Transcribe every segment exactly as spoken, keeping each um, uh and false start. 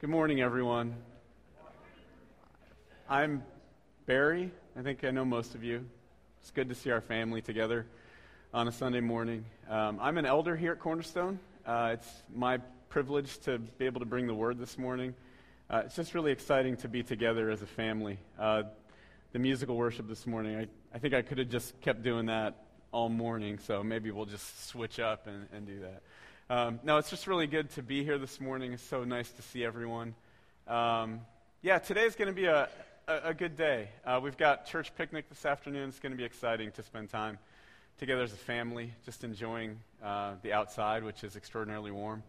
Good morning, everyone. I'm Barry. I think I know most of you. It's good to see our family together on a Sunday morning. Um, I'm an elder here at Cornerstone. Uh, it's my privilege to be able to bring the word this morning. Uh, it's just really exciting to be together as a family. Uh, the musical worship this morning, I, I think I could have just kept doing that all morning, so maybe we'll just switch up and, and do that. Um, no, it's just really good to be here this morning. It's so nice to see everyone. Um, yeah, today's going to be a, a, a good day. Uh, we've got church picnic this afternoon. It's going to be exciting to spend time together as a family, just enjoying uh, the outside, which is extraordinarily warm,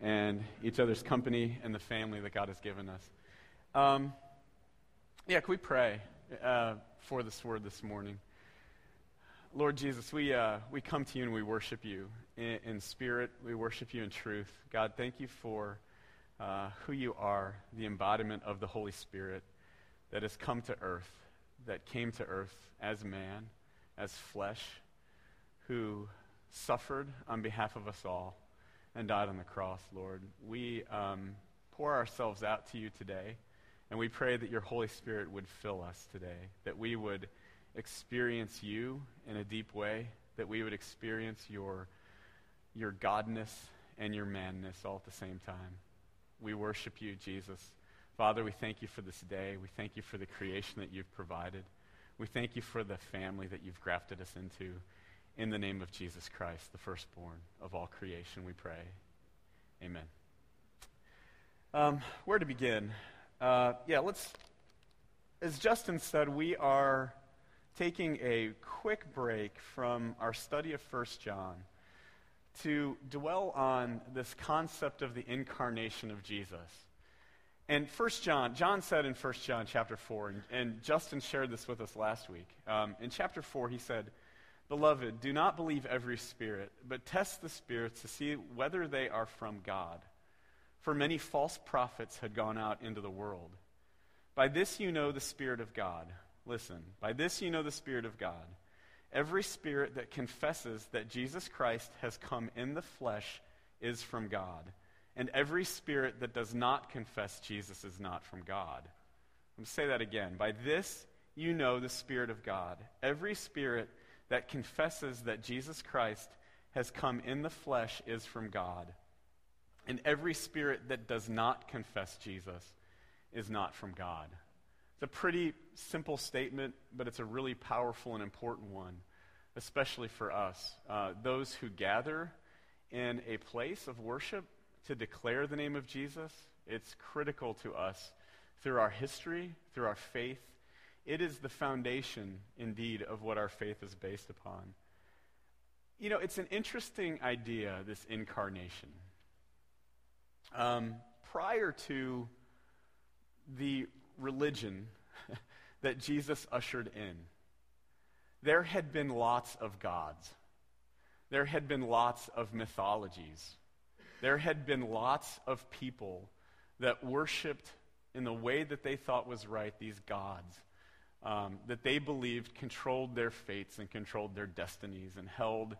and each other's company and the family that God has given us. Um, yeah, can we pray uh, for this word this morning? Lord Jesus, we uh, we come to you and we worship you in, in spirit. We worship you in truth. God, thank you for uh, who you are, the embodiment of the Holy Spirit that has come to earth, that came to earth as man, as flesh, who suffered on behalf of us all and died on the cross, Lord. We um, pour ourselves out to you today, and we pray that your Holy Spirit would fill us today, that we would experience you in a deep way, that we would experience your your godness and your manness all at the same time. We worship you, Jesus. Father, we thank you for this day. We thank you for the creation that you've provided. We thank you for the family that you've grafted us into. In the name of Jesus Christ, the firstborn of all creation, we pray. Amen. Um, where to begin? Uh, yeah, let's, as Justin said, we are taking a quick break from our study of First John to dwell on this concept of the incarnation of Jesus. And First John, John said in First John chapter four, and, and Justin shared this with us last week. Um, in chapter four, he said, "Beloved, do not believe every spirit, but test the spirits to see whether they are from God. For many false prophets had gone out into the world. By this you know the Spirit of God." Listen, by this you know the Spirit of God. Every spirit that confesses that Jesus Christ has come in the flesh is from God, and every spirit that does not confess Jesus is not from God. Let me say that again. By this you know the Spirit of God. Every spirit that confesses that Jesus Christ has come in the flesh is from God, and every spirit that does not confess Jesus is not from God. It's a pretty simple statement, but it's a really powerful and important one, especially for us. Uh, those who gather in a place of worship to declare the name of Jesus, it's critical to us through our history, through our faith. It is the foundation, indeed, of what our faith is based upon. You know, it's an interesting idea, this incarnation. Um, prior to the religion that Jesus ushered in, there had been lots of gods. There had been lots of mythologies. There had been lots of people that worshipped in the way that they thought was right these gods um, that they believed controlled their fates and controlled their destinies and held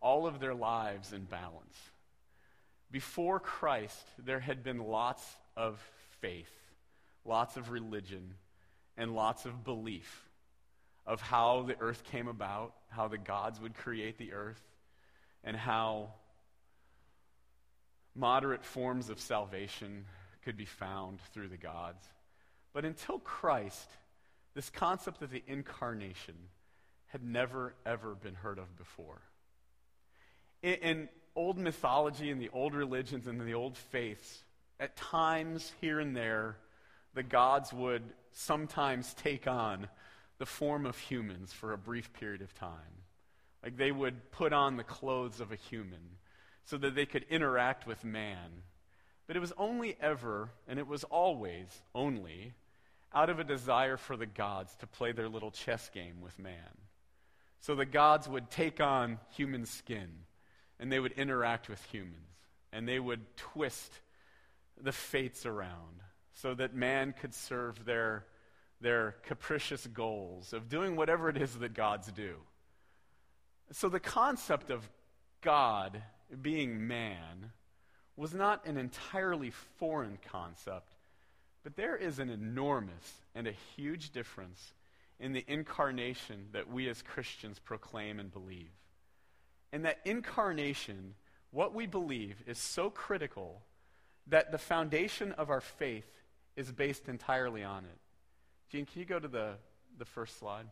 all of their lives in balance. Before Christ, there had been lots of faith, lots of religion, and lots of belief of how the earth came about, how the gods would create the earth, and how moderate forms of salvation could be found through the gods. But until Christ, this concept of the incarnation had never, ever been heard of before. In, in old mythology and the old religions and the old faiths, at times here and there, the gods would sometimes take on the form of humans for a brief period of time. Like they would put on the clothes of a human so that they could interact with man. But it was only ever, and it was always only, out of a desire for the gods to play their little chess game with man. So the gods would take on human skin, and they would interact with humans, and they would twist the fates around, so that man could serve their, their capricious goals of doing whatever it is that gods do. So the concept of God being man was not an entirely foreign concept, but there is an enormous and a huge difference in the incarnation that we as Christians proclaim and believe. And that incarnation, what we believe, is so critical that the foundation of our faith is based entirely on it. Gene, can you go to the, the first slide?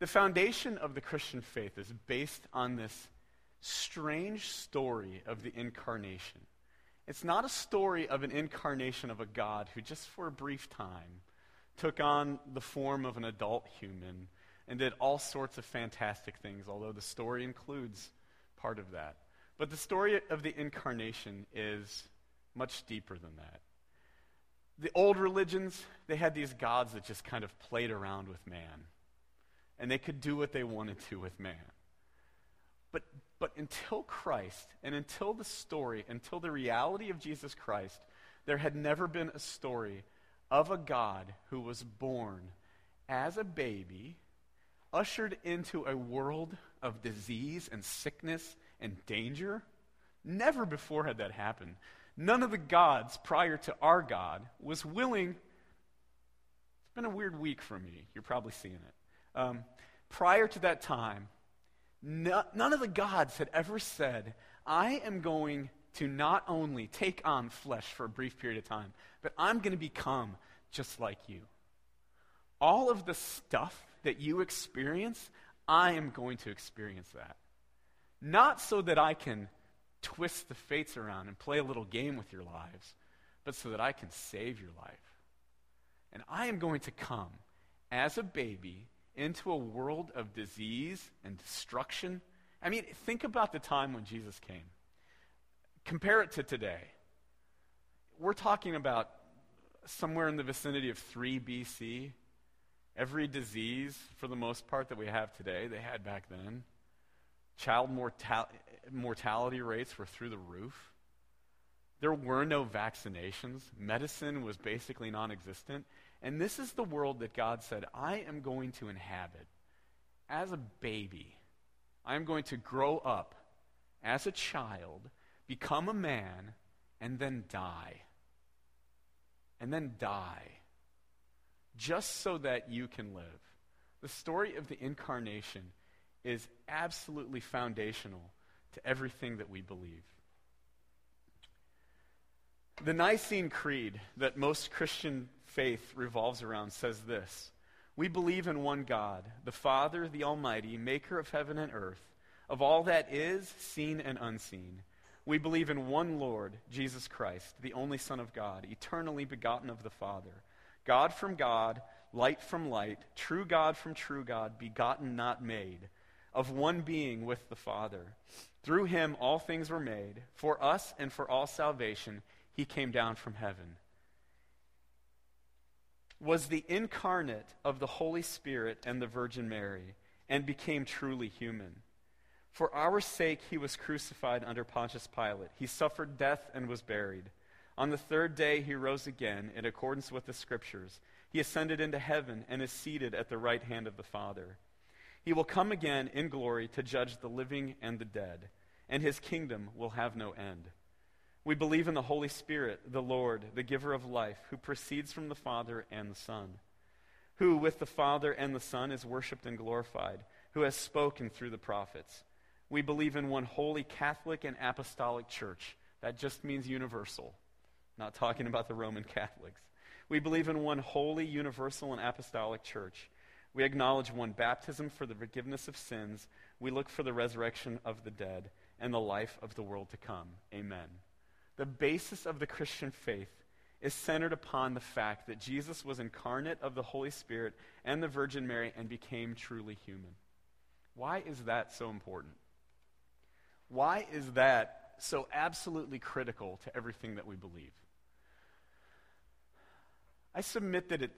The foundation of the Christian faith is based on this strange story of the incarnation. It's not a story of an incarnation of a God who just for a brief time took on the form of an adult human and did all sorts of fantastic things, although the story includes part of that. But the story of the incarnation is much deeper than that. The old religions, they had these gods that just kind of played around with man, and they could do what they wanted to with man. But but until Christ, and until the story, until the reality of Jesus Christ, there had never been a story of a God who was born as a baby, ushered into a world of disease and sickness and danger. Never before had that happened. None of the gods prior to our God was willing. It's been a weird week for me. You're probably seeing it. Um, prior to that time, no, none of the gods had ever said, I am going to not only take on flesh for a brief period of time, but I'm going to become just like you. All of the stuff that you experience, I am going to experience that. Not so that I can twist the fates around and play a little game with your lives, but so that I can save your life. And I am going to come as a baby into a world of disease and destruction. I mean, think about the time when Jesus came. Compare it to today. We're talking about somewhere in the vicinity of three B C. Every disease, for the most part, that we have today, they had back then. Child mortal- mortality rates were through the roof. There were no vaccinations. Medicine was basically non-existent. And this is the world that God said, I am going to inhabit as a baby. I am going to grow up as a child, become a man, and then die. And then die. Just so that you can live. The story of the incarnation is absolutely foundational to everything that we believe. The Nicene Creed that most Christian faith revolves around says this: we believe in one God, the Father, the Almighty, maker of heaven and earth, of all that is, seen and unseen. We believe in one Lord, Jesus Christ, the only Son of God, eternally begotten of the Father, God from God, light from light, true God from true God, begotten, not made, of one being with the Father. Through him all things were made. For us and for all salvation, he came down from heaven. Was the incarnate of the Holy Spirit and the Virgin Mary, and became truly human. For our sake he was crucified under Pontius Pilate. He suffered death and was buried. On the third day he rose again in accordance with the Scriptures. He ascended into heaven and is seated at the right hand of the Father. He will come again in glory to judge the living and the dead, and his kingdom will have no end. We believe in the Holy Spirit, the Lord, the giver of life, who proceeds from the Father and the Son, who with the Father and the Son is worshipped and glorified, who has spoken through the prophets. We believe in one holy Catholic and apostolic church. That just means universal. Not talking about the Roman Catholics. We believe in one holy, universal, and apostolic church. We acknowledge one baptism for the forgiveness of sins. We look for the resurrection of the dead and the life of the world to come. Amen. The basis of the Christian faith is centered upon the fact that Jesus was incarnate of the Holy Spirit and the Virgin Mary and became truly human. Why is that so important? Why is that so absolutely critical to everything that we believe? I submit that it,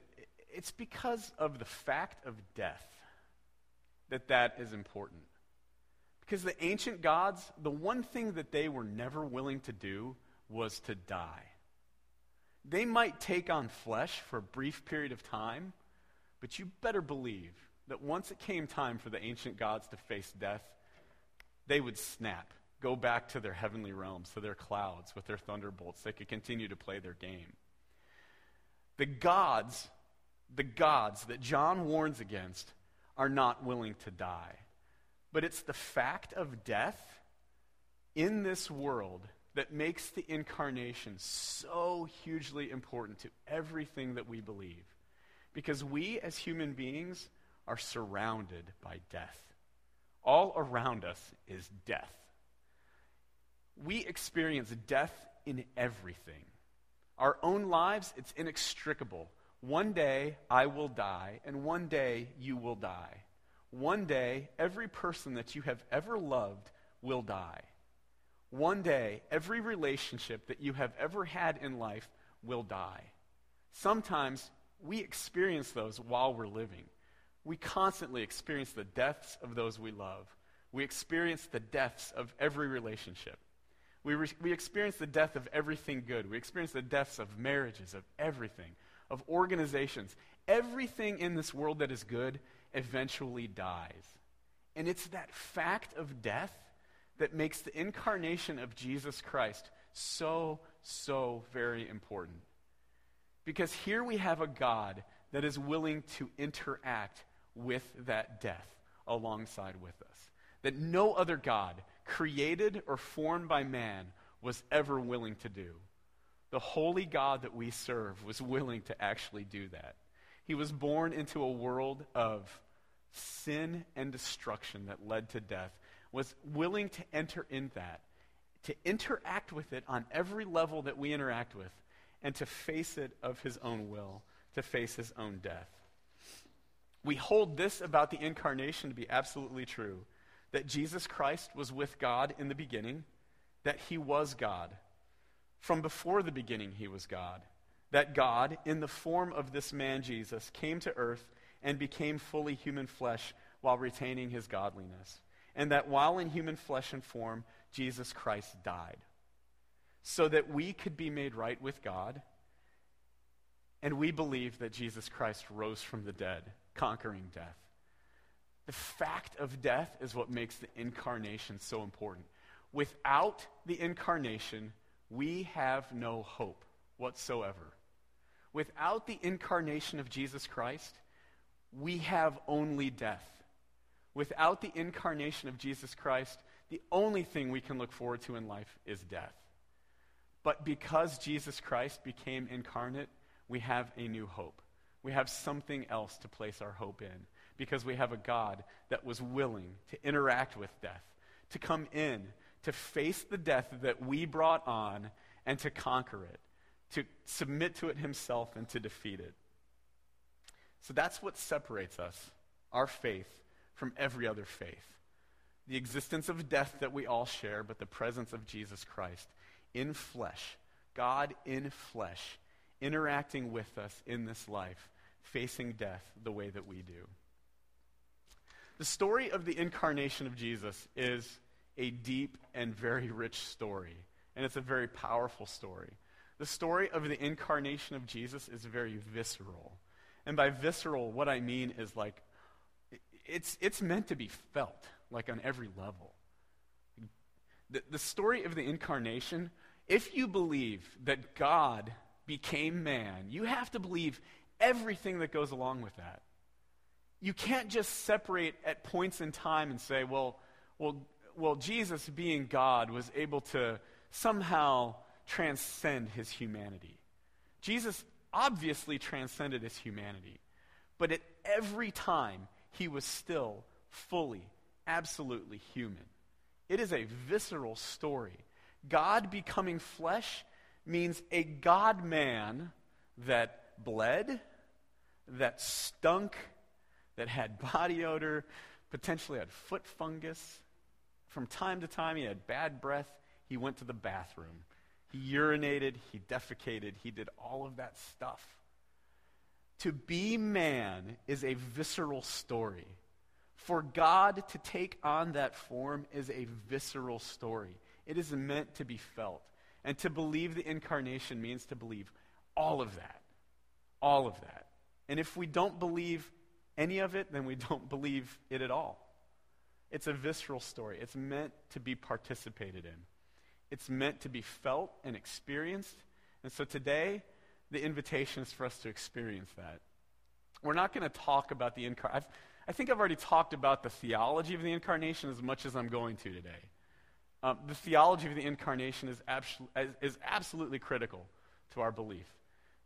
it's because of the fact of death that that is important. Because the ancient gods, the one thing that they were never willing to do was to die. They might take on flesh for a brief period of time, but you better believe that once it came time for the ancient gods to face death, they would snap, go back to their heavenly realms, to their clouds with their thunderbolts. They could continue to play their game. The gods, the gods that John warns against are not willing to die. But it's the fact of death in this world that makes the incarnation so hugely important to everything that we believe. Because we as human beings are surrounded by death. All around us is death. We experience death in everything. Our own lives, it's inextricable. One day I will die, and one day you will die. One day every person that you have ever loved will die. One day every relationship that you have ever had in life will die. Sometimes we experience those while we're living. We constantly experience the deaths of those we love. We experience the deaths of every relationship. We, re- we experience the death of everything good. We experience the deaths of marriages, of everything, of organizations. Everything in this world that is good eventually dies. And it's that fact of death that makes the incarnation of Jesus Christ so, so very important. Because here we have a God that is willing to interact with that death alongside with us. That no other God created or formed by man was ever willing to do. The holy God that we serve was willing to actually do that. He was born into a world of sin and destruction that led to death, was willing to enter in that, to interact with it on every level that we interact with, and to face it of his own will, to face his own death. We hold this about the incarnation to be absolutely true, that Jesus Christ was with God in the beginning, that he was God. From before the beginning, he was God. That God, in the form of this man Jesus, came to earth and became fully human flesh while retaining his godliness. And that while in human flesh and form, Jesus Christ died. So that we could be made right with God. And we believe that Jesus Christ rose from the dead, conquering death. The fact of death is what makes the incarnation so important. Without the incarnation, we have no hope whatsoever. Without the incarnation of Jesus Christ, we have only death. Without the incarnation of Jesus Christ, the only thing we can look forward to in life is death. But because Jesus Christ became incarnate, we have a new hope. We have something else to place our hope in, because we have a God that was willing to interact with death, to come in, to face the death that we brought on, and to conquer it, to submit to it himself and to defeat it. So that's what separates us, our faith, from every other faith. The existence of death that we all share, but the presence of Jesus Christ in flesh, God in flesh, interacting with us in this life, facing death the way that we do. The story of the incarnation of Jesus is a deep and very rich story, and it's a very powerful story. The story of the incarnation of Jesus is very visceral. And by visceral, what I mean is like, it's it's meant to be felt, like on every level. The, the story of the incarnation, if you believe that God became man, you have to believe everything that goes along with that. You can't just separate at points in time and say, well, well, well, Jesus being God was able to somehow transcend his humanity. Jesus obviously transcended his humanity, but at every time he was still fully, absolutely human. It is a visceral story. God becoming flesh means a God-man that bled, that stunk, that had body odor, potentially had foot fungus. From time to time, he had bad breath. He went to the bathroom. He urinated, he defecated, he did all of that stuff. To be man is a visceral story. For God to take on that form is a visceral story. It is meant to be felt. And to believe the incarnation means to believe all of that. All of that. And if we don't believe any of it, then we don't believe it at all. It's a visceral story. It's meant to be participated in. It's meant to be felt and experienced. And so today, the invitation is for us to experience that. We're not going to talk about the incarnation. I think I've already talked about the theology of the incarnation as much as I'm going to today. Um, the theology of the incarnation is, abso- is absolutely critical to our belief.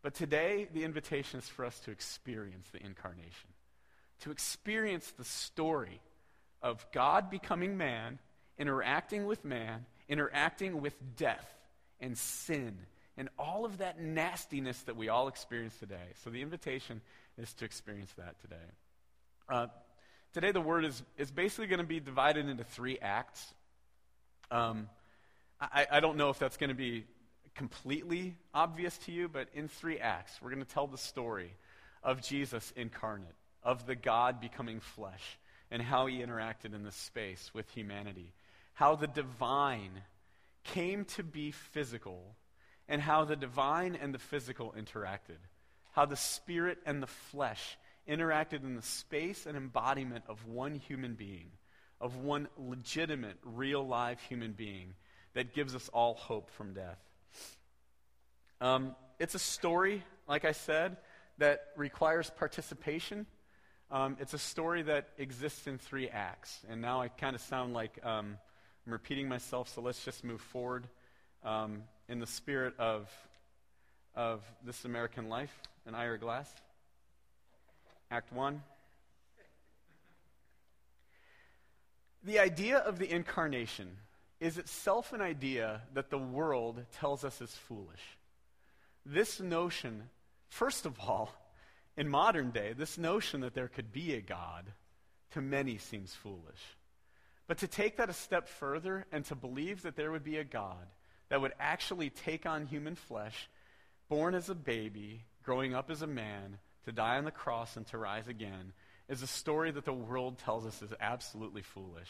But today, the invitation is for us to experience the incarnation, to experience the story of God becoming man, interacting with man, interacting with death and sin and all of that nastiness that we all experience today. So the invitation is to experience that today. Uh, today the word is, is basically going to be divided into three acts. Um, I, I don't know if that's going to be completely obvious to you, but in three acts, we're going to tell the story of Jesus incarnate, of the God becoming flesh, and how he interacted in this space with humanity, how the divine came to be physical, and how the divine and the physical interacted, how the spirit and the flesh interacted in the space and embodiment of one human being, of one legitimate, real, live human being that gives us all hope from death. Um, it's a story, like I said, that requires participation. Um, it's a story that exists in three acts. And now I kind of sound like um, I'm repeating myself, so let's just move forward um, in the spirit of, of This American Life and Ira Glass. Act one. The idea of the incarnation is itself an idea that the world tells us is foolish. This notion, first of all, in modern day, this notion that there could be a God to many seems foolish. But to take that a step further and to believe that there would be a God that would actually take on human flesh, born as a baby, growing up as a man, to die on the cross and to rise again, is a story that the world tells us is absolutely foolish.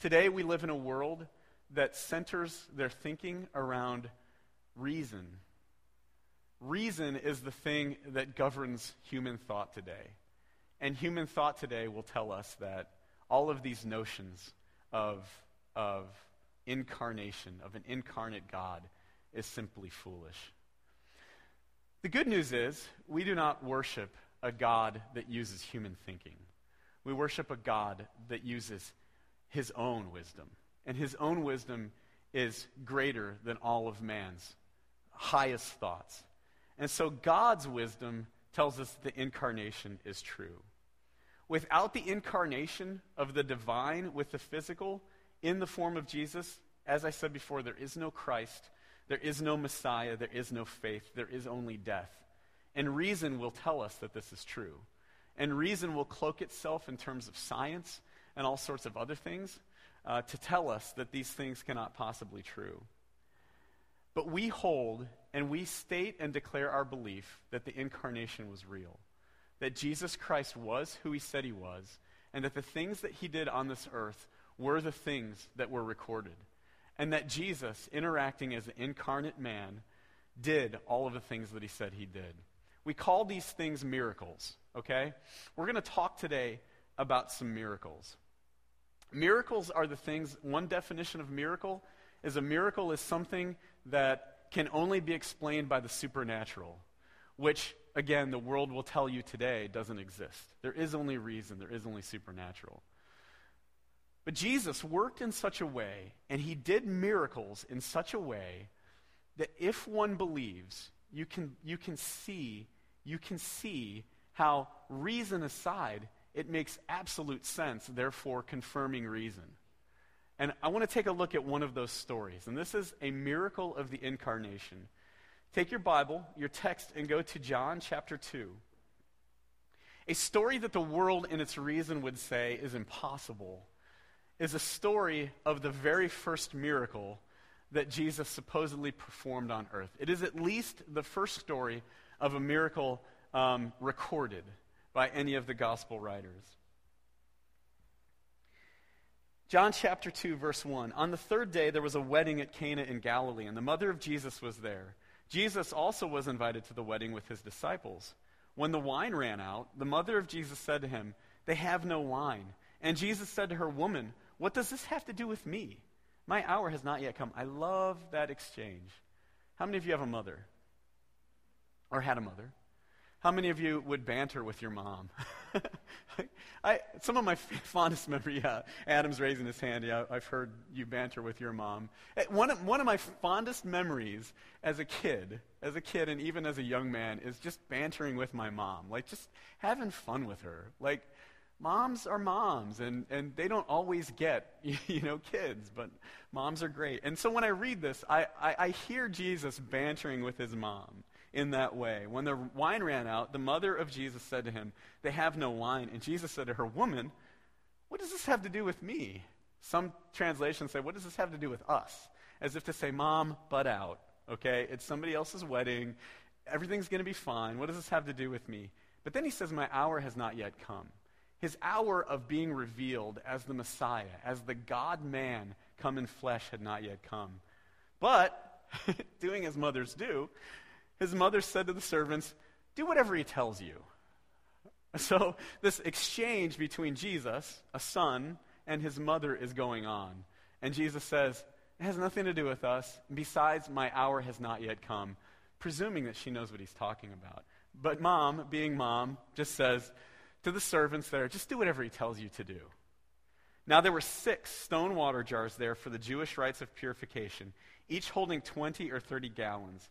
Today we live in a world that centers their thinking around reason. Reason is the thing that governs human thought today. And human thought today will tell us that all of these notions of, of incarnation, of an incarnate God, is simply foolish. The good news is we do not worship a God that uses human thinking. We worship a God that uses his own wisdom. And his own wisdom is greater than all of man's highest thoughts. And so God's wisdom tells us that the incarnation is true. Without the incarnation of the divine with the physical in the form of Jesus, as I said before, there is no Christ, there is no Messiah, there is no faith, there is only death. And reason will tell us that this is true. And reason will cloak itself in terms of science and all sorts of other things uh, to tell us that these things cannot possibly be true. But we hold and we state and declare our belief that the incarnation was real, that Jesus Christ was who he said he was, and that the things that he did on this earth were the things that were recorded, and that Jesus, interacting as the incarnate man, did all of the things that he said he did. We call these things miracles, okay? We're going to talk today about some miracles. Miracles are the things, one definition of miracle is a miracle is something that can only be explained by the supernatural, which, again, the world will tell you today doesn't exist. There is only reason. There is only supernatural. But Jesus worked in such a way, and he did miracles in such a way that if one believes, you can you can see you can see how, reason aside, it makes absolute sense, therefore confirming reason. And I want to take a look at one of those stories. And this is a miracle of the incarnation. Take your Bible, your text, and go to John chapter two. A story that the world in its reason would say is impossible is a story of the very first miracle that Jesus supposedly performed on earth. It is at least the first story of a miracle um, recorded by any of the gospel writers. John chapter two, verse one. On the third day there was a wedding at Cana in Galilee, and the mother of Jesus was there. Jesus also was invited to the wedding with his disciples. When the wine ran out, the mother of Jesus said to him, "They have no wine." And Jesus said to her, "Woman, what does this have to do with me? My hour has not yet come." I love that exchange. How many of you have a mother? Or had a mother? How many of you would banter with your mom? I, some of my fondest memory, yeah, Adam's raising his hand, yeah, I've heard you banter with your mom. One of, one of my fondest memories as a kid, as a kid and even as a young man, is just bantering with my mom, like just having fun with her. Like, moms are moms, and, and they don't always get, you know, kids, but moms are great. And so when I read this, I, I, I hear Jesus bantering with his mom in that way. When the wine ran out, the mother of Jesus said to him, "They have no wine." And Jesus said to her, "Woman, what does this have to do with me?" Some translations say, "What does this have to do with us?" As if to say, Mom, butt out, okay? It's somebody else's wedding. Everything's going to be fine. What does this have to do with me? But then he says, "My hour has not yet come." His hour of being revealed as the Messiah, as the God-man come in flesh, had not yet come. But, doing as mothers do, his mother said to the servants, "Do whatever he tells you." So this exchange between Jesus, a son, and his mother is going on. And Jesus says, "It has nothing to do with us. Besides, my hour has not yet come," presuming that she knows what he's talking about. But mom, being mom, just says to the servants there, "Just do whatever he tells you to do." Now there were six stone water jars there for the Jewish rites of purification, each holding twenty or thirty gallons.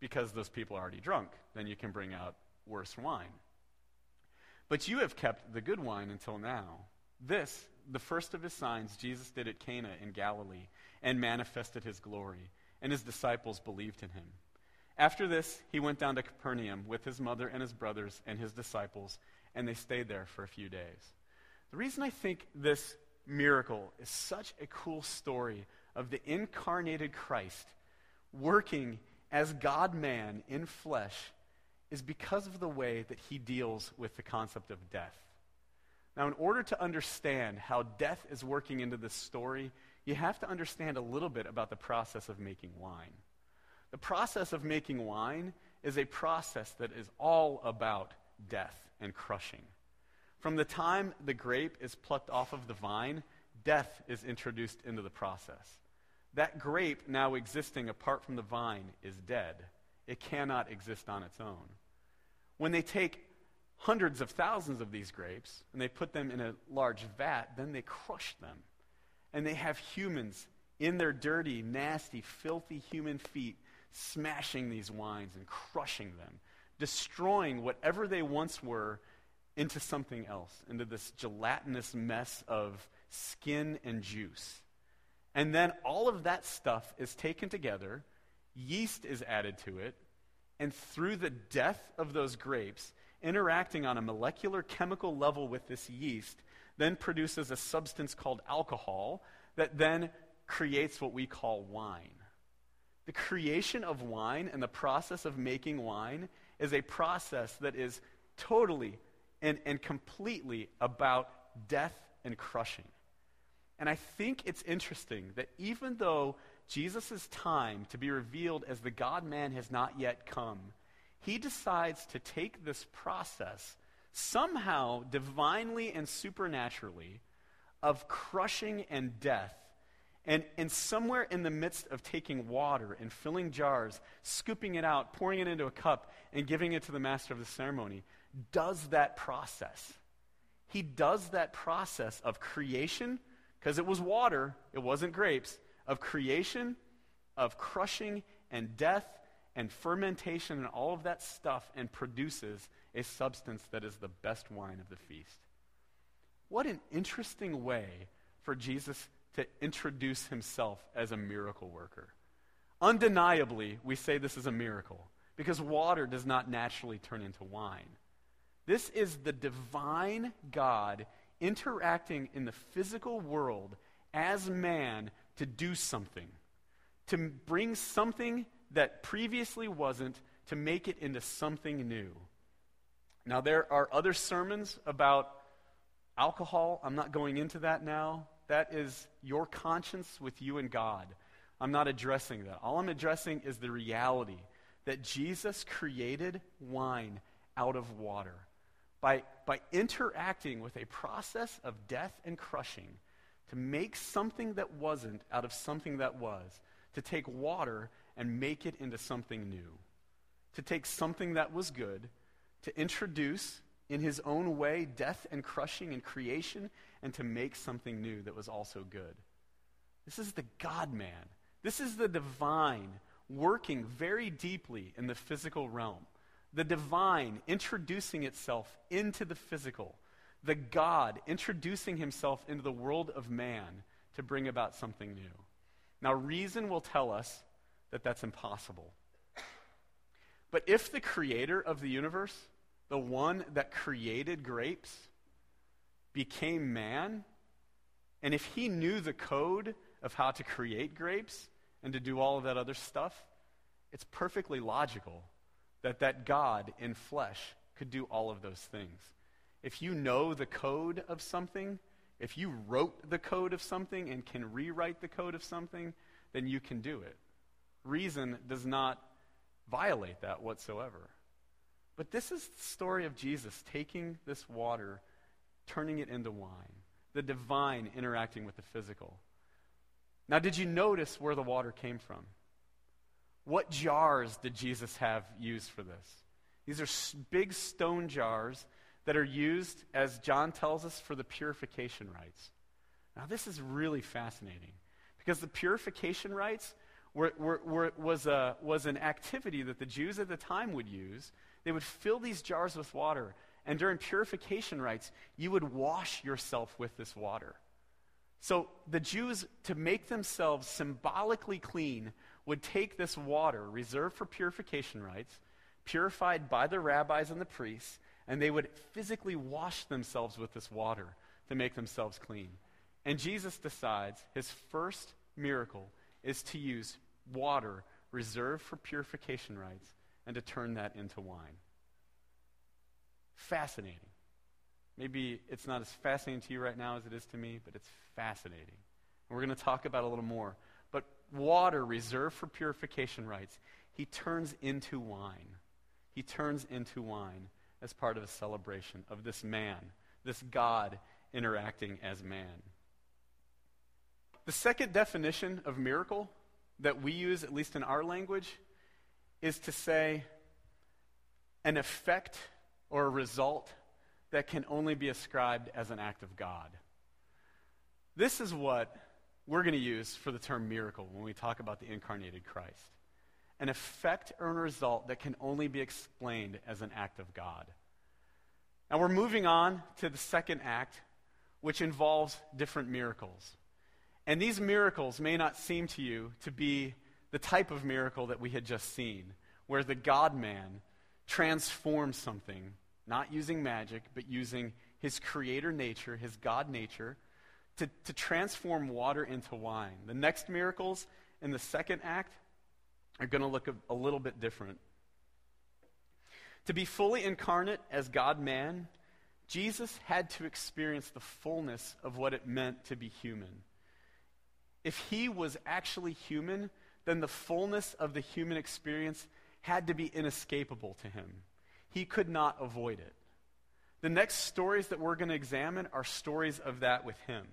Because those people are already drunk, then you can bring out worse wine. But you have kept the good wine until now." This, the first of his signs, Jesus did at Cana in Galilee, and manifested his glory, and his disciples believed in him. After this, he went down to Capernaum with his mother and his brothers and his disciples, and they stayed there for a few days. The reason I think this miracle is such a cool story of the incarnated Christ working as God-man in flesh is because of the way that he deals with the concept of death. Now, in order to understand how death is working into this story, you have to understand a little bit about the process of making wine. The process of making wine is a process that is all about death and crushing. From the time the grape is plucked off of the vine, death is introduced into the process. That grape now existing apart from the vine is dead. It cannot exist on its own. When they take hundreds of thousands of these grapes and they put them in a large vat, then they crush them. And they have humans in their dirty, nasty, filthy human feet smashing these wines and crushing them, destroying whatever they once were into something else, into this gelatinous mess of skin and juice. And then all of that stuff is taken together, yeast is added to it, and through the death of those grapes, interacting on a molecular chemical level with this yeast, then produces a substance called alcohol that then creates what we call wine. The creation of wine and the process of making wine is a process that is totally and, and completely about death and crushing. And I think it's interesting that even though Jesus' time to be revealed as the God-man has not yet come, he decides to take this process somehow divinely and supernaturally of crushing and death, and, and somewhere in the midst of taking water and filling jars, scooping it out, pouring it into a cup, and giving it to the master of the ceremony, does that process. He does that process of creation, because it was water, it wasn't grapes, of creation, of crushing, and death, and fermentation, and all of that stuff, and produces a substance that is the best wine of the feast. What an interesting way for Jesus to introduce himself as a miracle worker. Undeniably, we say this is a miracle, because water does not naturally turn into wine. This is the divine God interacting in the physical world as man to do something, to bring something that previously wasn't, to make it into something new. Now, there are other sermons about alcohol. I'm not going into that now. That is your conscience with you and God. I'm not addressing that. All I'm addressing is the reality that Jesus created wine out of water. By, by interacting with a process of death and crushing, to make something that wasn't out of something that was, to take water and make it into something new, to take something that was good, to introduce in his own way death and crushing and creation, and to make something new that was also good. This is the God-man. This is the divine working very deeply in the physical realm. The divine introducing itself into the physical. The God introducing himself into the world of man to bring about something new. Now, reason will tell us that that's impossible. But if the creator of the universe, the one that created grapes, became man, and if he knew the code of how to create grapes and to do all of that other stuff, it's perfectly logical that that God in flesh could do all of those things. If you know the code of something, if you wrote the code of something and can rewrite the code of something, then you can do it. Reason does not violate that whatsoever. But this is the story of Jesus taking this water, turning it into wine, the divine interacting with the physical. Now, did you notice where the water came from? What jars did Jesus have used for this? These are big stone jars that are used, as John tells us, for the purification rites. Now, this is really fascinating, because the purification rites were, were, were, was, a, was an activity that the Jews at the time would use. They would fill these jars with water, and during purification rites, you would wash yourself with this water. So the Jews, to make themselves symbolically clean, would take this water reserved for purification rites, purified by the rabbis and the priests, and they would physically wash themselves with this water to make themselves clean. And Jesus decides his first miracle is to use water reserved for purification rites and to turn that into wine. Fascinating. Maybe it's not as fascinating to you right now as it is to me, but it's fascinating. And we're going to talk about it a little more. But water reserved for purification rites, he turns into wine. He turns into wine as part of a celebration of this man, this God interacting as man. The second definition of miracle that we use, at least in our language, is to say an effect or a result that can only be ascribed as an act of God. This is what we're going to use for the term miracle when we talk about the incarnated Christ. An effect or a result that can only be explained as an act of God. Now we're moving on to the second act, which involves different miracles. And these miracles may not seem to you to be the type of miracle that we had just seen, where the God-man transforms something, not using magic, but using his creator nature, his God nature, to, to transform water into wine. The next miracles in the second act are going to look a, a little bit different. To be fully incarnate as God-man, Jesus had to experience the fullness of what it meant to be human. If he was actually human, then the fullness of the human experience had to be inescapable to him. He could not avoid it. The next stories that we're going to examine are stories of that with him.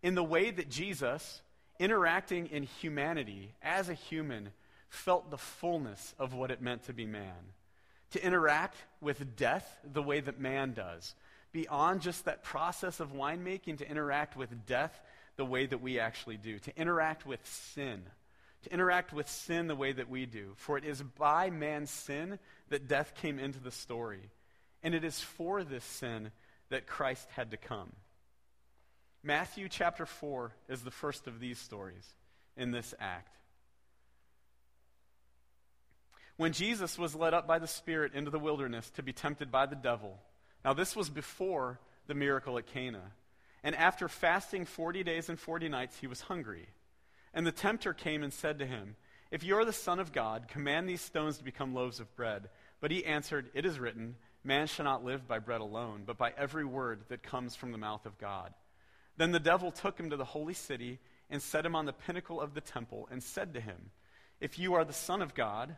In the way that Jesus, interacting in humanity as a human, felt the fullness of what it meant to be man. To interact with death the way that man does. Beyond just that process of winemaking, to interact with death the way that we actually do. To interact with sin. To interact with sin the way that we do. For it is by man's sin that death came into the story. And it is for this sin that Christ had to come. Matthew chapter four is the first of these stories in this act. When Jesus was led up by the Spirit into the wilderness to be tempted by the devil. Now this was before the miracle at Cana. And after fasting forty days and forty nights, he was hungry. And the tempter came and said to him, "If you are the Son of God, command these stones to become loaves of bread." But he answered, "It is written, man shall not live by bread alone, but by every word that comes from the mouth of God." Then the devil took him to the holy city and set him on the pinnacle of the temple and said to him, "If you are the Son of God,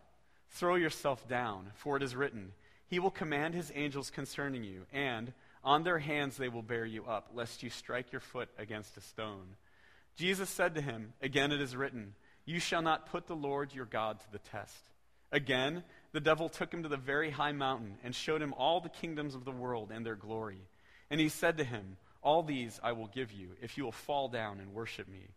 throw yourself down, for it is written, he will command his angels concerning you, and on their hands they will bear you up, lest you strike your foot against a stone." Jesus said to him, "Again it is written, you shall not put the Lord your God to the test." Again, the devil took him to the very high mountain and showed him all the kingdoms of the world and their glory. And he said to him, "All these I will give you, if you will fall down and worship me."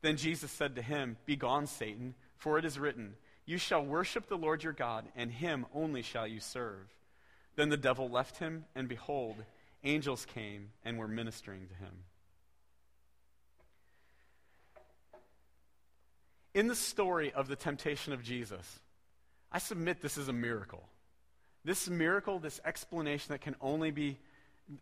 Then Jesus said to him, "Begone, Satan, for it is written, you shall worship the Lord your God, and him only shall you serve." Then the devil left him, and behold, angels came and were ministering to him. In the story of the temptation of Jesus, I submit this is a miracle. This miracle, this explanation that can only be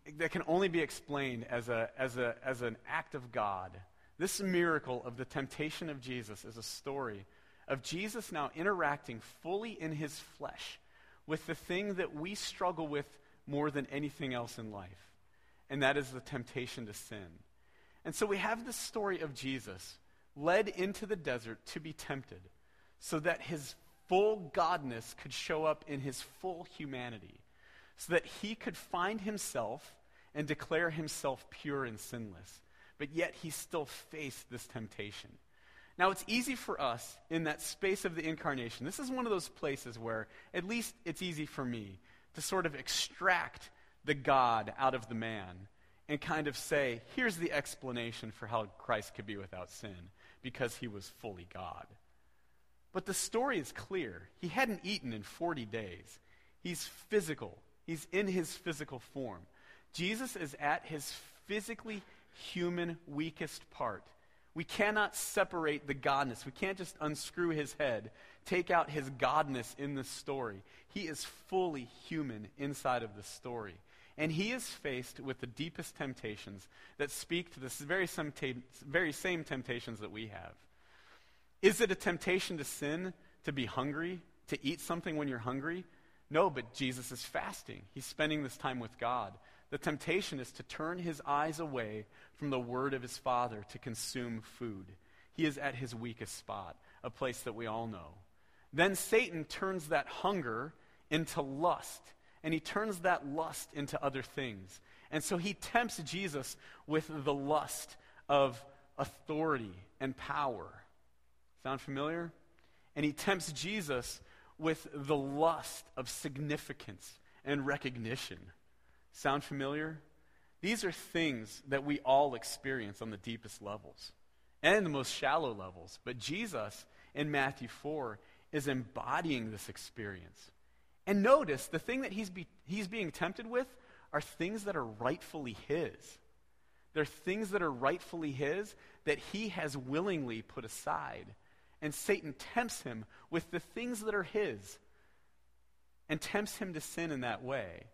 that can only be explained as a as a as an act of God. This miracle of the temptation of Jesus is a story of Jesus now interacting fully in his flesh with the thing that we struggle with more than anything else in life, and that is the temptation to sin. And so we have this story of Jesus led into the desert to be tempted so that his full godness could show up in his full humanity, so that he could find himself and declare himself pure and sinless. But yet he still faced this temptation. Now, it's easy for us in that space of the incarnation. This is one of those places where, at least it's easy for me, to sort of extract the God out of the man and kind of say, here's the explanation for how Christ could be without sin, because he was fully God. But the story is clear. He hadn't eaten in forty days. He's physical. He's in his physical form. Jesus is at his physically human weakest part. We cannot separate the godness. We can't just unscrew his head, take out his godness in this story. He is fully human inside of the story. And he is faced with the deepest temptations that speak to the very same, te- very same temptations that we have. Is it a temptation to sin, to be hungry, to eat something when you're hungry? No, but Jesus is fasting. He's spending this time with God. The temptation is to turn his eyes away from the word of his Father to consume food. He is at his weakest spot, a place that we all know. Then Satan turns that hunger into lust, and he turns that lust into other things. And so he tempts Jesus with the lust of authority and power. Sound familiar? And he tempts Jesus with the lust of significance and recognition. Sound familiar? These are things that we all experience on the deepest levels and the most shallow levels. But Jesus, in Matthew four, is embodying this experience. And notice, the thing that he's, be, he's being tempted with are things that are rightfully his. They're things that are rightfully his that he has willingly put aside. And Satan tempts him with the things that are his and tempts him to sin in that way.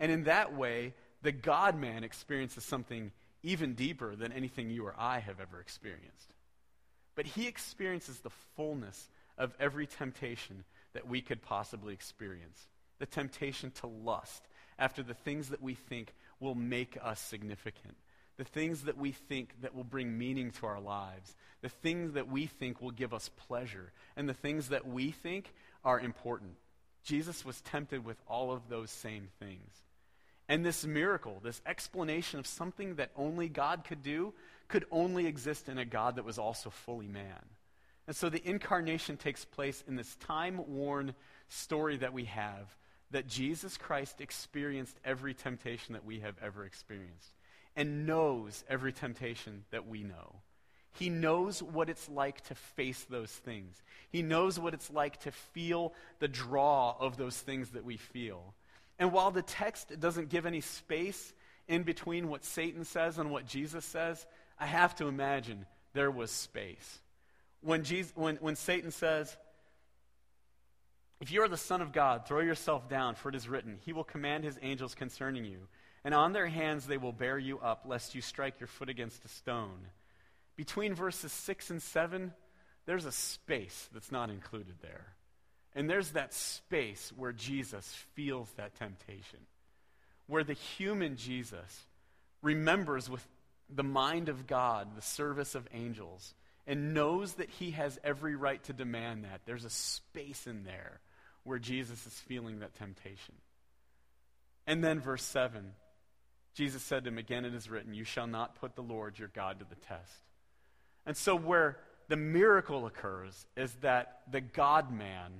And in that way, the God-man experiences something even deeper than anything you or I have ever experienced. But he experiences the fullness of every temptation that we could possibly experience. The temptation to lust after the things that we think will make us significant. The things that we think that will bring meaning to our lives. The things that we think will give us pleasure. And the things that we think are important. Jesus was tempted with all of those same things. And this miracle, this explanation of something that only God could do, could only exist in a God that was also fully man. And so the incarnation takes place in this time-worn story that we have, that Jesus Christ experienced every temptation that we have ever experienced and knows every temptation that we know. He knows what it's like to face those things. He knows what it's like to feel the draw of those things that we feel. And while the text doesn't give any space in between what Satan says and what Jesus says, I have to imagine there was space. When, Jesus, when, when Satan says, "If you are the Son of God, throw yourself down, for it is written, he will command his angels concerning you, and on their hands they will bear you up, lest you strike your foot against a stone. Between verses six and seven, there's a space that's not included there. And there's that space where Jesus feels that temptation, where the human Jesus remembers with the mind of God the service of angels and knows that he has every right to demand that. There's a space in there where Jesus is feeling that temptation. And then verse seven, Jesus said to him, again it is written, you shall not put the Lord your God to the test. And so where the miracle occurs is that the God-man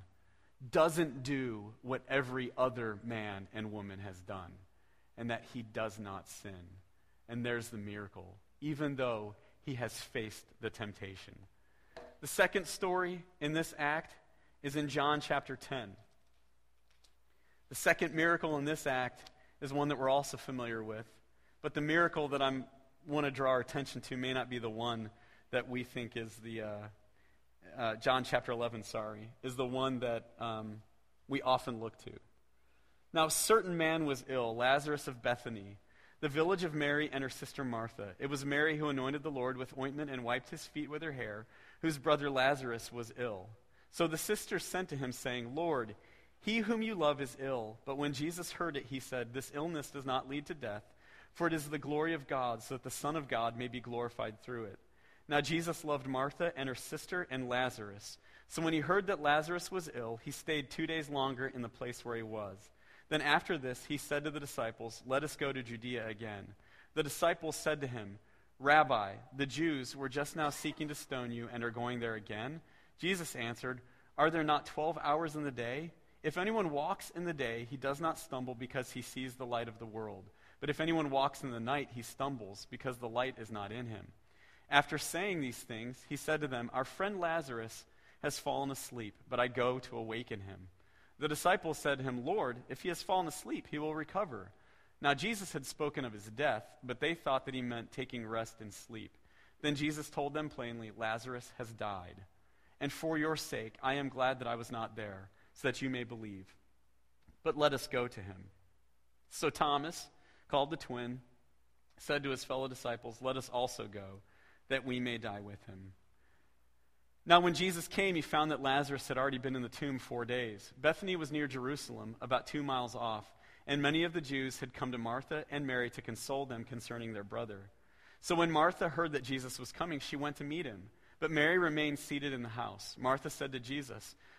doesn't do what every other man and woman has done, and that he does not sin. And there's the miracle, even though he has faced the temptation. The second story in this act is in John chapter ten. The second miracle in this act is one that we're also familiar with, but the miracle that I want to draw our attention to may not be the one that we think is the, uh, uh, John chapter eleven, sorry, is the one that um, we often look to. Now, a certain man was ill, Lazarus of Bethany, the village of Mary and her sister Martha. It was Mary who anointed the Lord with ointment and wiped his feet with her hair, whose brother Lazarus was ill. So the sisters sent to him, saying, Lord, he whom you love is ill. But when Jesus heard it, he said, this illness does not lead to death, for it is the glory of God, so that the Son of God may be glorified through it. Now Jesus loved Martha and her sister and Lazarus. So when he heard that Lazarus was ill, he stayed two days longer in the place where he was. Then after this, he said to the disciples, let us go to Judea again. The disciples said to him, Rabbi, the Jews were just now seeking to stone you and are going there again? Jesus answered, are there not twelve hours in the day? If anyone walks in the day, he does not stumble because he sees the light of the world. But if anyone walks in the night, he stumbles because the light is not in him. After saying these things, he said to them, our friend Lazarus has fallen asleep, but I go to awaken him. The disciples said to him, Lord, if he has fallen asleep, he will recover. Now Jesus had spoken of his death, but they thought that he meant taking rest and sleep. Then Jesus told them plainly, Lazarus has died. And for your sake, I am glad that I was not there, so that you may believe. But let us go to him. So Thomas, called the twin, said to his fellow disciples, let us also go, that we may die with him. Now when Jesus came, he found that Lazarus had already been in the tomb four days. Bethany was near Jerusalem, about two miles off, and many of the Jews had come to Martha and Mary to console them concerning their brother. So when Martha heard that Jesus was coming, she went to meet him, but Mary remained seated in the house. Martha said to Jesus,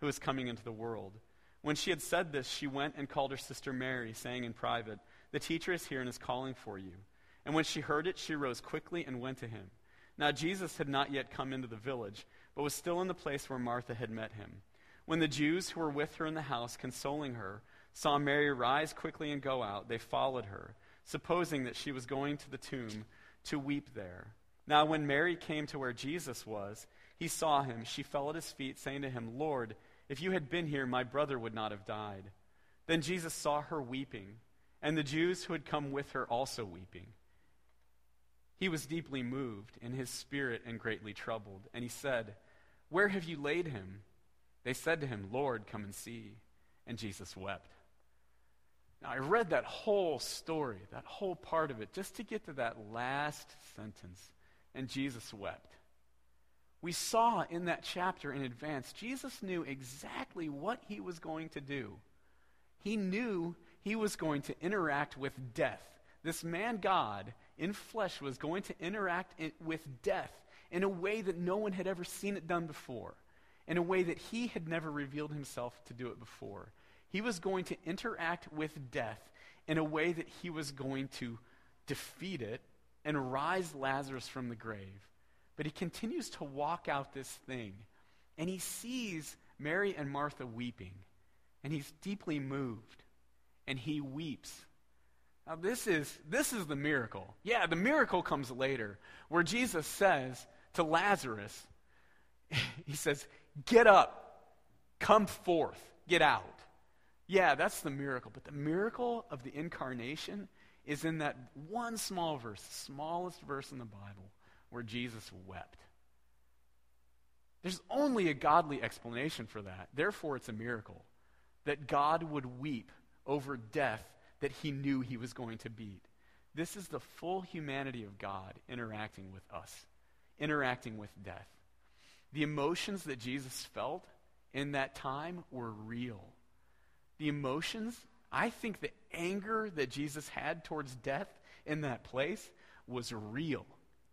who is coming into the world. When she had said this, she went and called her sister Mary, saying in private, the teacher is here and is calling for you. And when she heard it, she rose quickly and went to him. Now Jesus had not yet come into the village, but was still in the place where Martha had met him. When the Jews who were with her in the house, consoling her, saw Mary rise quickly and go out, they followed her, supposing that she was going to the tomb to weep there. Now when Mary came to where Jesus was, he saw him. She fell at his feet, saying to him, Lord, if you had been here, my brother would not have died. Then Jesus saw her weeping, and the Jews who had come with her also weeping. He was deeply moved in his spirit and greatly troubled. And he said, where have you laid him? They said to him, Lord, come and see. And Jesus wept. Now I read that whole story, that whole part of it, just to get to that last sentence. And Jesus wept. We saw in that chapter in advance, Jesus knew exactly what he was going to do. He knew he was going to interact with death. This man, God, in flesh was going to interact in, with death in a way that no one had ever seen it done before, in a way that he had never revealed himself to do it before. He was going to interact with death in a way that he was going to defeat it and rise Lazarus from the grave. But he continues to walk out this thing, and he sees Mary and Martha weeping, and he's deeply moved, and he weeps. Now this is, this is the miracle. Yeah, the miracle comes later, where Jesus says to Lazarus, he says, get up, come forth, get out. Yeah, that's the miracle. But the miracle of the incarnation is in that one small verse, the smallest verse in the Bible, where Jesus wept. There's only a godly explanation for that. Therefore, it's a miracle that God would weep over death that he knew he was going to beat. This is the full humanity of God interacting with us, interacting with death. The emotions that Jesus felt in that time were real. The emotions, I think the anger that Jesus had towards death in that place was real.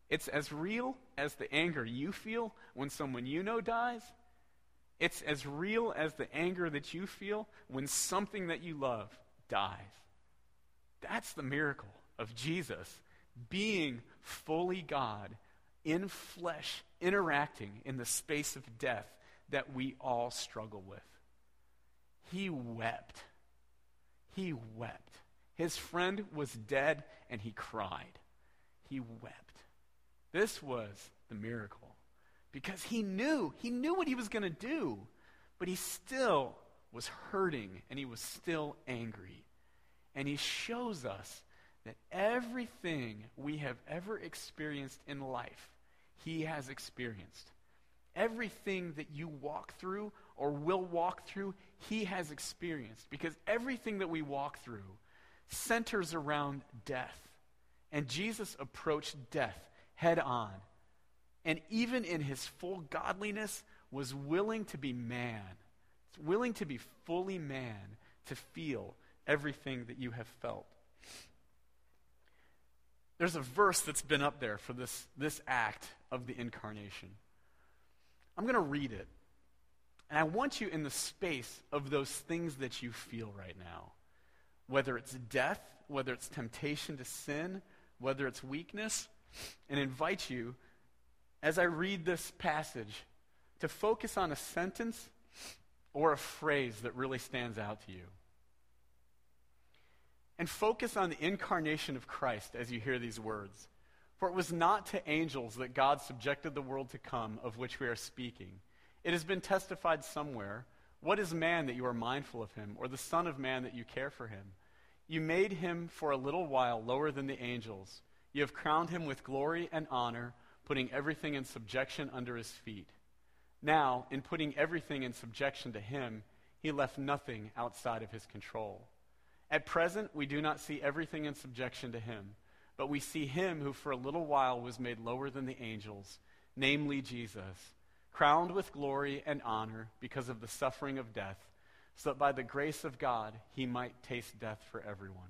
It's as real as the anger you feel when someone you know dies. It's as real as the anger that you feel when something that you love dies. That's the miracle of Jesus being fully God, in flesh, interacting in the space of death that we all struggle with. He wept. He wept. His friend was dead, and he cried. He wept. This was the miracle. Because he knew, he knew what he was going to do, but he still was hurting, and he was still angry. And he shows us that everything we have ever experienced in life, he has experienced. Everything that you walk through or will walk through, he has experienced. Because everything that we walk through centers around death. And Jesus approached death head on. And even in his full godliness, was willing to be man. Willing to be fully man, to feel everything that you have felt. There's a verse that's been up there for this, this act of the incarnation. I'm going to read it. And I want you in the space of those things that you feel right now. Whether it's death, whether it's temptation to sin, whether it's weakness. And invite you, as I read this passage, to focus on a sentence or a phrase that really stands out to you. And focus on the incarnation of Christ as you hear these words. For it was not to angels that God subjected the world to come, of which we are speaking. It has been testified somewhere, what is man that you are mindful of him, or the son of man that you care for him? You made him for a little while lower than the angels. You have crowned him with glory and honor, putting everything in subjection under his feet. Now, in putting everything in subjection to him, he left nothing outside of his control. At present, we do not see everything in subjection to him, but we see him who for a little while was made lower than the angels, namely Jesus, crowned with glory and honor because of the suffering of death, so that by the grace of God he might taste death for everyone.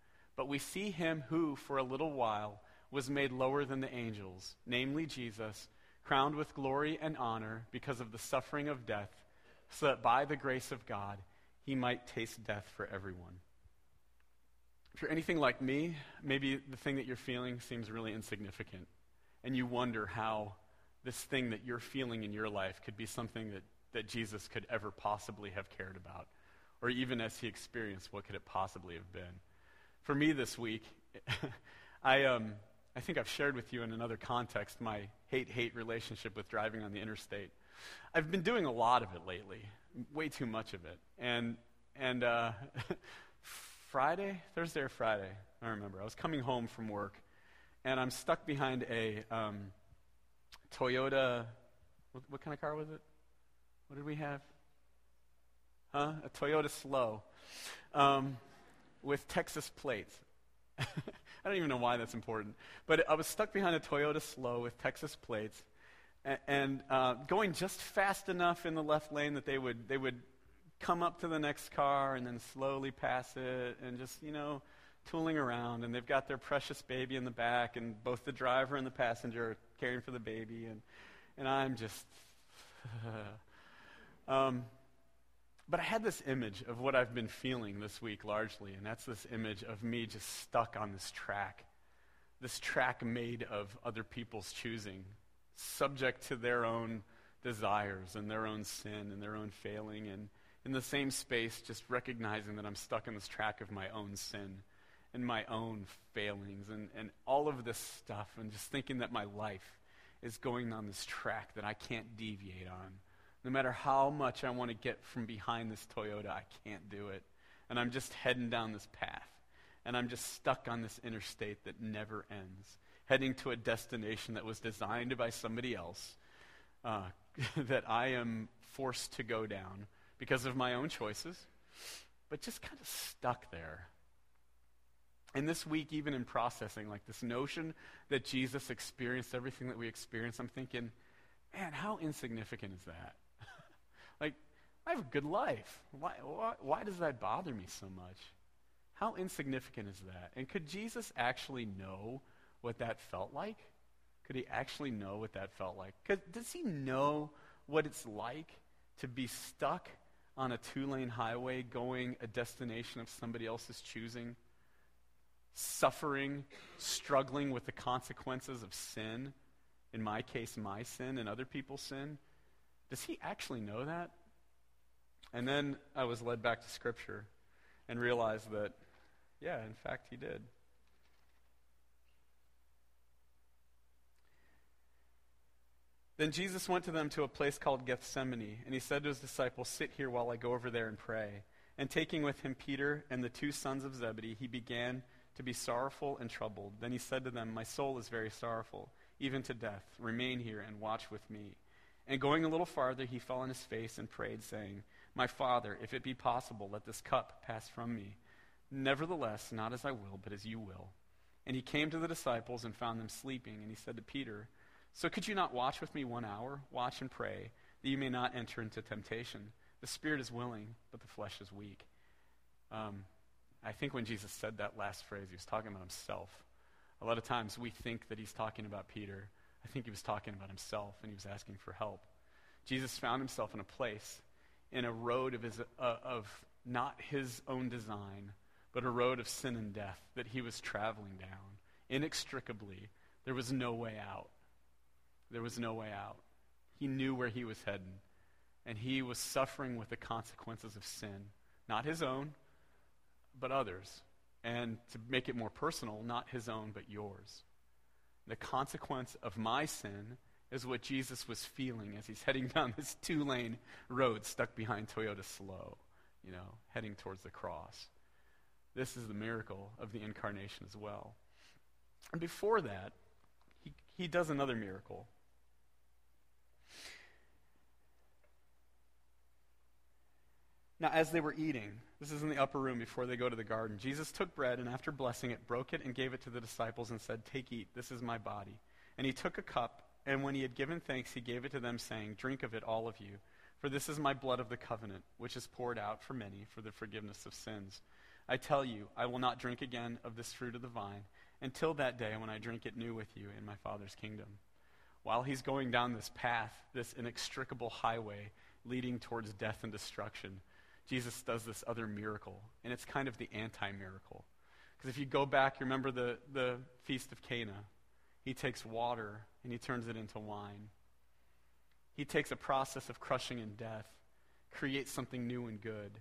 but we see him who, for a little while, was made lower than the angels, namely Jesus, crowned with glory and honor because of the suffering of death, so that by the grace of God, he might taste death for everyone. If you're anything like me, maybe the thing that you're feeling seems really insignificant, and you wonder how this thing that you're feeling in your life could be something that, that Jesus could ever possibly have cared about, or even as he experienced, what could it possibly have been? For me this week, I um, I think I've shared with you in another context my hate-hate relationship with driving on the interstate. I've been doing a lot of it lately, way too much of it. And and uh, Friday, Thursday or Friday, I remember, I was coming home from work, and I'm stuck behind a... Um, Toyota, what, what kind of car was it? What did we have? Huh? A Toyota Slow um, with Texas plates. I don't even know why that's important. But I was stuck behind a Toyota Slow with Texas plates and, and uh, going just fast enough in the left lane that they would they would come up to the next car and then slowly pass it and just, you know, tooling around. And they've got their precious baby in the back, and both the driver and the passenger are caring for the baby. And, and I'm just... um, but I had this image of what I've been feeling this week largely, and that's this image of me just stuck on this track, this track made of other people's choosing, subject to their own desires and their own sin and their own failing, and in the same space just recognizing that I'm stuck on this track of my own sin and my own failings and, and all of this stuff, and just thinking that my life is going on this track that I can't deviate on. No matter how much I want to get from behind this Toyota, I can't do it. And I'm just heading down this path. And I'm just stuck on this interstate that never ends, heading to a destination that was designed by somebody else uh, that I am forced to go down because of my own choices, but just kind of stuck there. And this week, even in processing, like this notion that Jesus experienced everything that we experience, I'm thinking, man, how insignificant is that? Like, I have a good life. Why, why, why does that bother me so much? How insignificant is that? And could Jesus actually know what that felt like? Could he actually know what that felt like? Could, does he know what it's like to be stuck on a two-lane highway going a destination of somebody else's choosing, suffering, struggling with the consequences of sin, in my case, my sin and other people's sin? Does he actually know that? And then I was led back to Scripture and realized that, yeah, in fact, he did. Then Jesus went to them to a place called Gethsemane, and he said to his disciples, "Sit here while I go over there and pray." And taking with him Peter and the two sons of Zebedee, he began to be sorrowful and troubled. Then he said to them, "My soul is very sorrowful, even to death. Remain here and watch with me." And going a little farther, he fell on his face and prayed, saying, "My Father, if it be possible, let this cup pass from me. Nevertheless, not as I will, but as you will." And he came to the disciples and found them sleeping. And he said to Peter, "So could you not watch with me one hour? Watch and pray, that you may not enter into temptation. The spirit is willing, but the flesh is weak." Um, I think when Jesus said that last phrase, he was talking about himself. A lot of times we think that he's talking about Peter. I think he was talking about himself, and he was asking for help. Jesus found himself in a place, in a road of his, uh, of not his own design, but a road of sin and death that he was traveling down inextricably. There was no way out. There was no way out. He knew where he was heading, and he was suffering with the consequences of sin, not his own, but others. And to make it more personal, not his own, but yours. The consequence of my sin is what Jesus was feeling as he's heading down this two-lane road stuck behind Toyota Slow, you know, heading towards the cross. This is the miracle of the incarnation as well. And before that, he, he does another miracle. Now, as they were eating, this is in the upper room before they go to the garden, Jesus took bread and after blessing it, broke it and gave it to the disciples and said, "Take, eat, this is my body." And he took a cup, and when he had given thanks, he gave it to them, saying, "Drink of it, all of you, for this is my blood of the covenant, which is poured out for many for the forgiveness of sins. I tell you, I will not drink again of this fruit of the vine until that day when I drink it new with you in my Father's kingdom." While he's going down this path, this inextricable highway leading towards death and destruction, Jesus does this other miracle, and it's kind of the anti-miracle. Because if you go back, you remember the, the Feast of Cana. He takes water, and he turns it into wine. He takes a process of crushing and death, creates something new and good,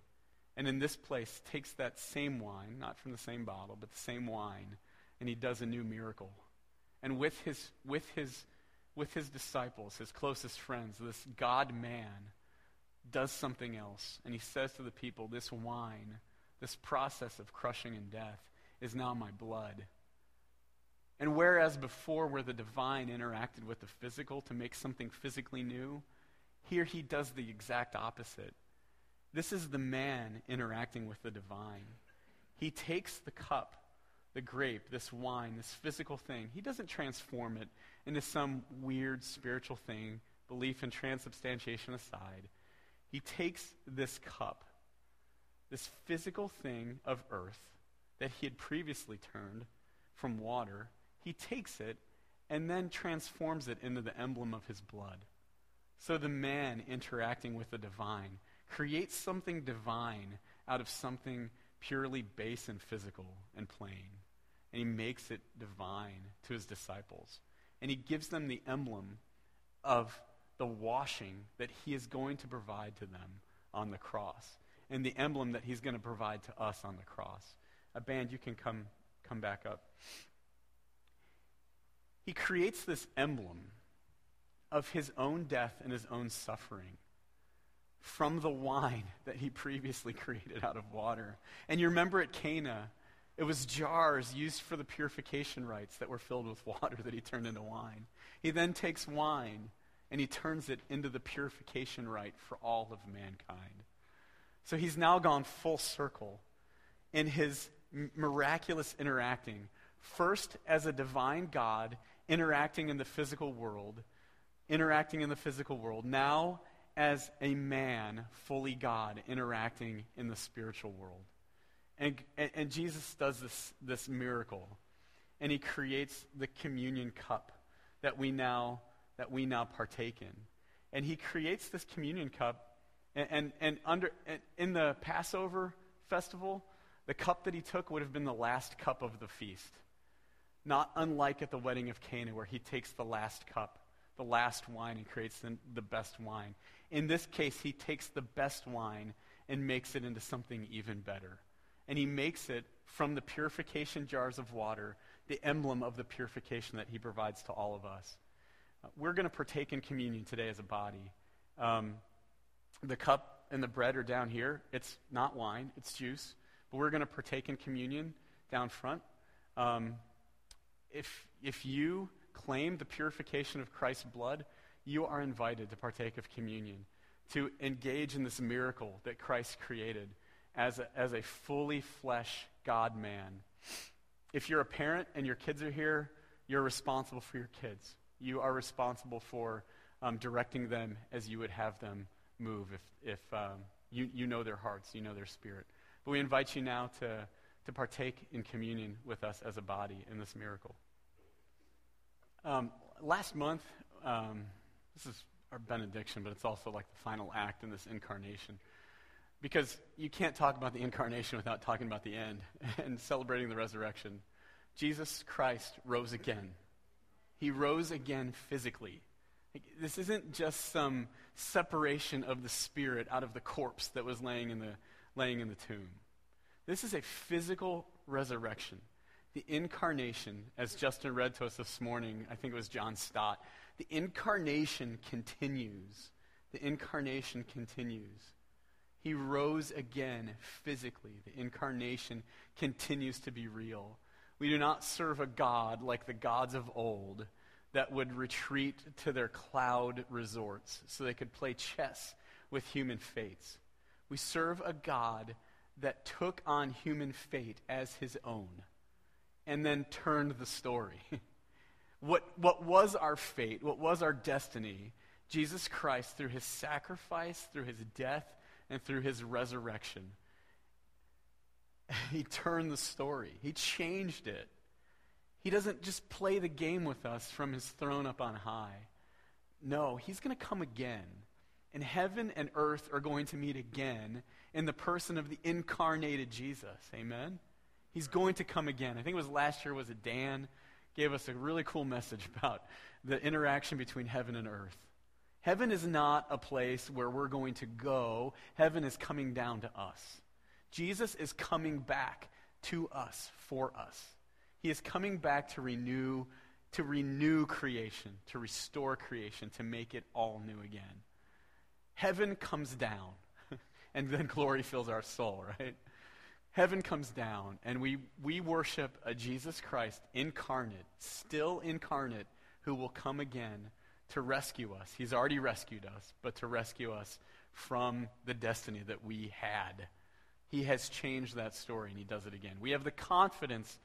and in this place takes that same wine, not from the same bottle, but the same wine, and he does a new miracle. And with his, with his, with his disciples, his closest friends, this God-man does something else, and he says to the people, "This wine, this process of crushing and death, is now my blood." And whereas before where the divine interacted with the physical to make something physically new, here he does the exact opposite. This is the man interacting with the divine. He takes the cup, the grape, this wine, this physical thing. He doesn't transform it into some weird spiritual thing, belief in transubstantiation aside. He takes this cup this physical thing of earth that he had previously turned from water, he takes it and then transforms it into the emblem of his blood. So the man interacting with the divine creates something divine out of something purely base and physical and plain. And he makes it divine to his disciples. And he gives them the emblem of the washing that he is going to provide to them on the cross, and the emblem that he's going to provide to us on the cross. A band, you can come come back up. He creates this emblem of his own death and his own suffering from the wine that he previously created out of water. And you remember at Cana, it was jars used for the purification rites that were filled with water that he turned into wine. He then takes wine and he turns it into the purification rite for all of mankind. So he's now gone full circle in his miraculous interacting, first as a divine God interacting in the physical world, interacting in the physical world, now as a man, fully God, interacting in the spiritual world. And, and, and Jesus does this, this miracle, and he creates the communion cup that we now that we now partake in. And he creates this communion cup, and, and, and under and in the Passover festival, the cup that he took would have been the last cup of the feast. Not unlike at the wedding of Cana, where he takes the last cup, the last wine, and creates the best wine. In this case, he takes the best wine and makes it into something even better. And he makes it, from the purification jars of water, the emblem of the purification that he provides to all of us. We're going to partake in communion today as a body. Um, the cup and the bread are down here. It's not wine, it's juice. But we're going to partake in communion down front. Um, if if you claim the purification of Christ's blood, you are invited to partake of communion, to engage in this miracle that Christ created as a, as a fully flesh God-man. If you're a parent and your kids are here, you're responsible for your kids. You are responsible for um, directing them as you would have them move if, if um, you, you know their hearts, you know their spirit. But we invite you now to, to partake in communion with us as a body in this miracle. Um, last month, um, this is our benediction, but it's also like the final act in this incarnation, because you can't talk about the incarnation without talking about the end and celebrating the resurrection. Jesus Christ rose again. He rose again physically. This isn't just some separation of the spirit out of the corpse that was laying in the laying in the tomb. This is a physical resurrection. The incarnation, as Justin read to us this morning, I think it was John Stott, the incarnation continues. The incarnation continues. He rose again physically. The incarnation continues to be real. We do not serve a God like the gods of old that would retreat to their cloud resorts so they could play chess with human fates. We serve a God that took on human fate as his own and then turned the story. What, what was our fate, what was our destiny, Jesus Christ, through his sacrifice, through his death, and through his resurrection, he turned the story. He changed it. He doesn't just play the game with us from his throne up on high. No, he's going to come again. And heaven and earth are going to meet again in the person of the incarnated Jesus. Amen? He's going to come again. I think it was last year, was it Dan, gave us a really cool message about the interaction between heaven and earth. Heaven is not a place where we're going to go. Heaven is coming down to us. Jesus is coming back to us, for us. He is coming back to renew, to renew creation, to restore creation, to make it all new again. Heaven comes down, and then glory fills our soul, right? Heaven comes down, and we, we worship a Jesus Christ incarnate, still incarnate, who will come again to rescue us. He's already rescued us, but to rescue us from the destiny that we had. He has changed that story, and he does it again. We have the confidence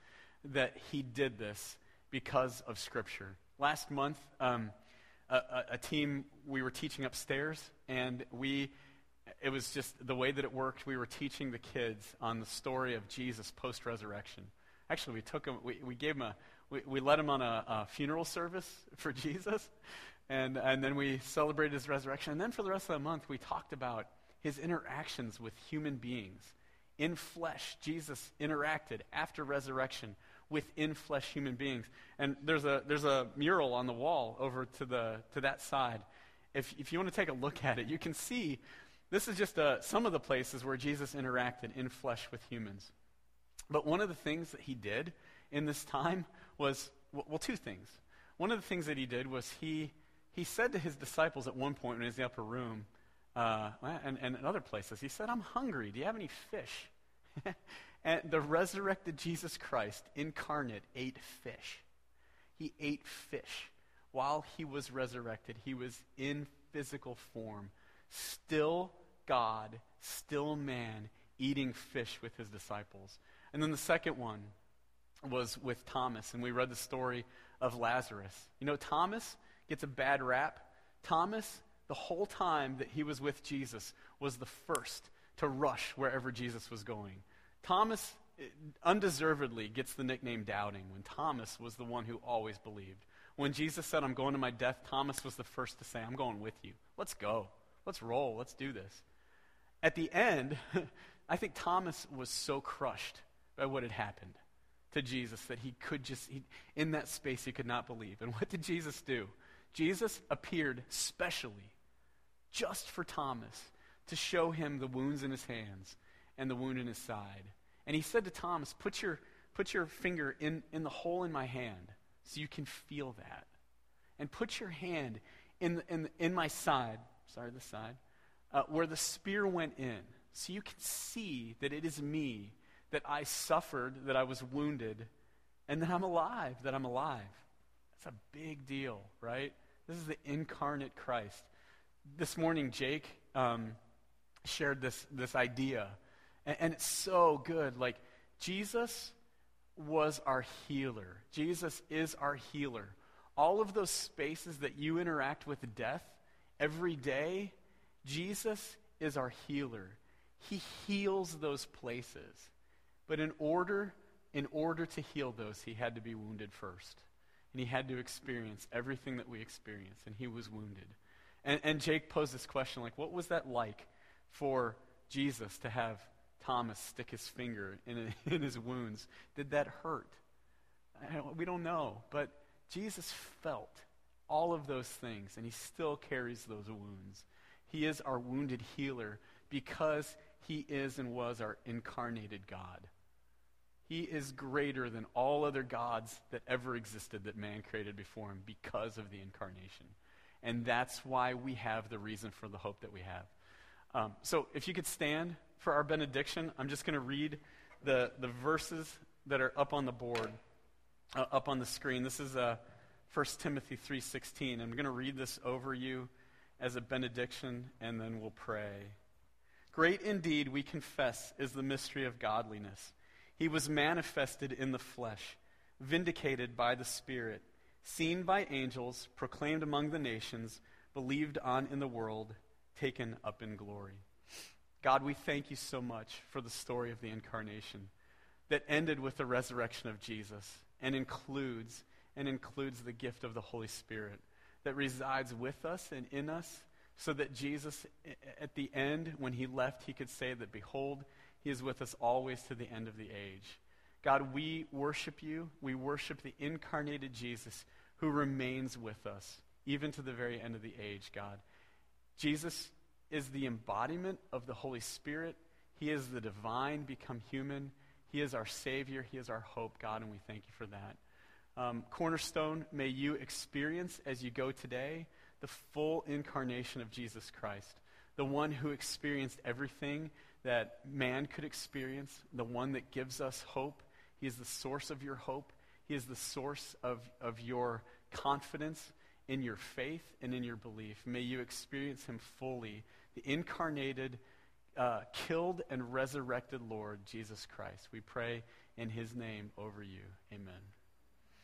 that he did this because of Scripture. Last month, um, A, a, a team, we were teaching upstairs, and we It was just the way that it worked. We were teaching the kids on the story of Jesus post-resurrection. Actually, we took him, we, we gave him a, we, we led him on a, a funeral service for Jesus, and, and then we celebrated his resurrection. And then for the rest of the month, we talked about his interactions with human beings. In flesh, Jesus interacted after resurrection with in flesh human beings. And there's a there's a mural on the wall over to the to that side. If if you want to take a look at it, you can see this is just a, some of the places where Jesus interacted in flesh with humans. But one of the things that he did in this time was, well, two things. One of the things that he did was he he said to his disciples at one point when he was in the upper room, uh, and, and in other places, he said, "I'm hungry. Do you have any fish?" And the resurrected Jesus Christ incarnate ate fish. He ate fish. While he was resurrected, he was in physical form, still God, still man, eating fish with his disciples. And then the second one was with Thomas, and we read the story of Lazarus. You know, Thomas gets a bad rap. Thomas, the whole time that he was with Jesus, was the first to rush wherever Jesus was going. Thomas undeservedly gets the nickname Doubting, when Thomas was the one who always believed. When Jesus said, "I'm going to my death," Thomas was the first to say, "I'm going with you. Let's go. Let's roll. Let's do this." At the end, I think Thomas was so crushed by what had happened to Jesus that he could just, he, in that space, he could not believe. And what did Jesus do? Jesus appeared specially just for Thomas to show him the wounds in his hands and the wound in his side. And he said to Thomas, put your, put your finger in, in the hole in my hand so you can feel that. And put your hand in, in, in my side, sorry, the side, uh, where the spear went in so you can see that it is me, that I suffered, that I was wounded, and that I'm alive, that I'm alive. That's a big deal, right? This is the incarnate Christ. This morning, Jake um, shared this, this idea, and, and it's so good. Like, Jesus was our healer. Jesus is our healer. All of those spaces that you interact with death every day, Jesus is our healer. He heals those places. But in order, in order to heal those, he had to be wounded first. And he had to experience everything that we experience, and he was wounded. And, and Jake posed this question, like, what was that like for Jesus to have Thomas stick his finger in, in his wounds? Did that hurt? I, we don't know, but Jesus felt all of those things, and he still carries those wounds. He is our wounded healer because he is and was our incarnated God. He is greater than all other gods that ever existed that man created before him because of the incarnation. And that's why we have the reason for the hope that we have. Um, so if you could stand for our benediction, I'm just going to read the, the verses that are up on the board, uh, up on the screen. This is uh, First Timothy three sixteen. I'm going to read this over you as a benediction, and then we'll pray. Great indeed, we confess, is the mystery of godliness. He was manifested in the flesh, vindicated by the Spirit, seen by angels, proclaimed among the nations, believed on in the world, taken up in glory. God, we thank you so much for the story of the incarnation that ended with the resurrection of Jesus and includes and includes the gift of the Holy Spirit that resides with us and in us, so that Jesus, at the end, when he left, he could say that, behold, he is with us always to the end of the age. God, we worship you. We worship the incarnated Jesus who remains with us, even to the very end of the age, God. Jesus is the embodiment of the Holy Spirit. He is the divine become human. He is our Savior. He is our hope, God, and we thank you for that. Um, Cornerstone, may you experience as you go today the full incarnation of Jesus Christ, the one who experienced everything that man could experience, the one that gives us hope. He is the source of your hope. He is the source of, of your confidence in your faith and in your belief. May you experience him fully, the incarnated, uh, killed and resurrected Lord, Jesus Christ. We pray in his name over you. Amen.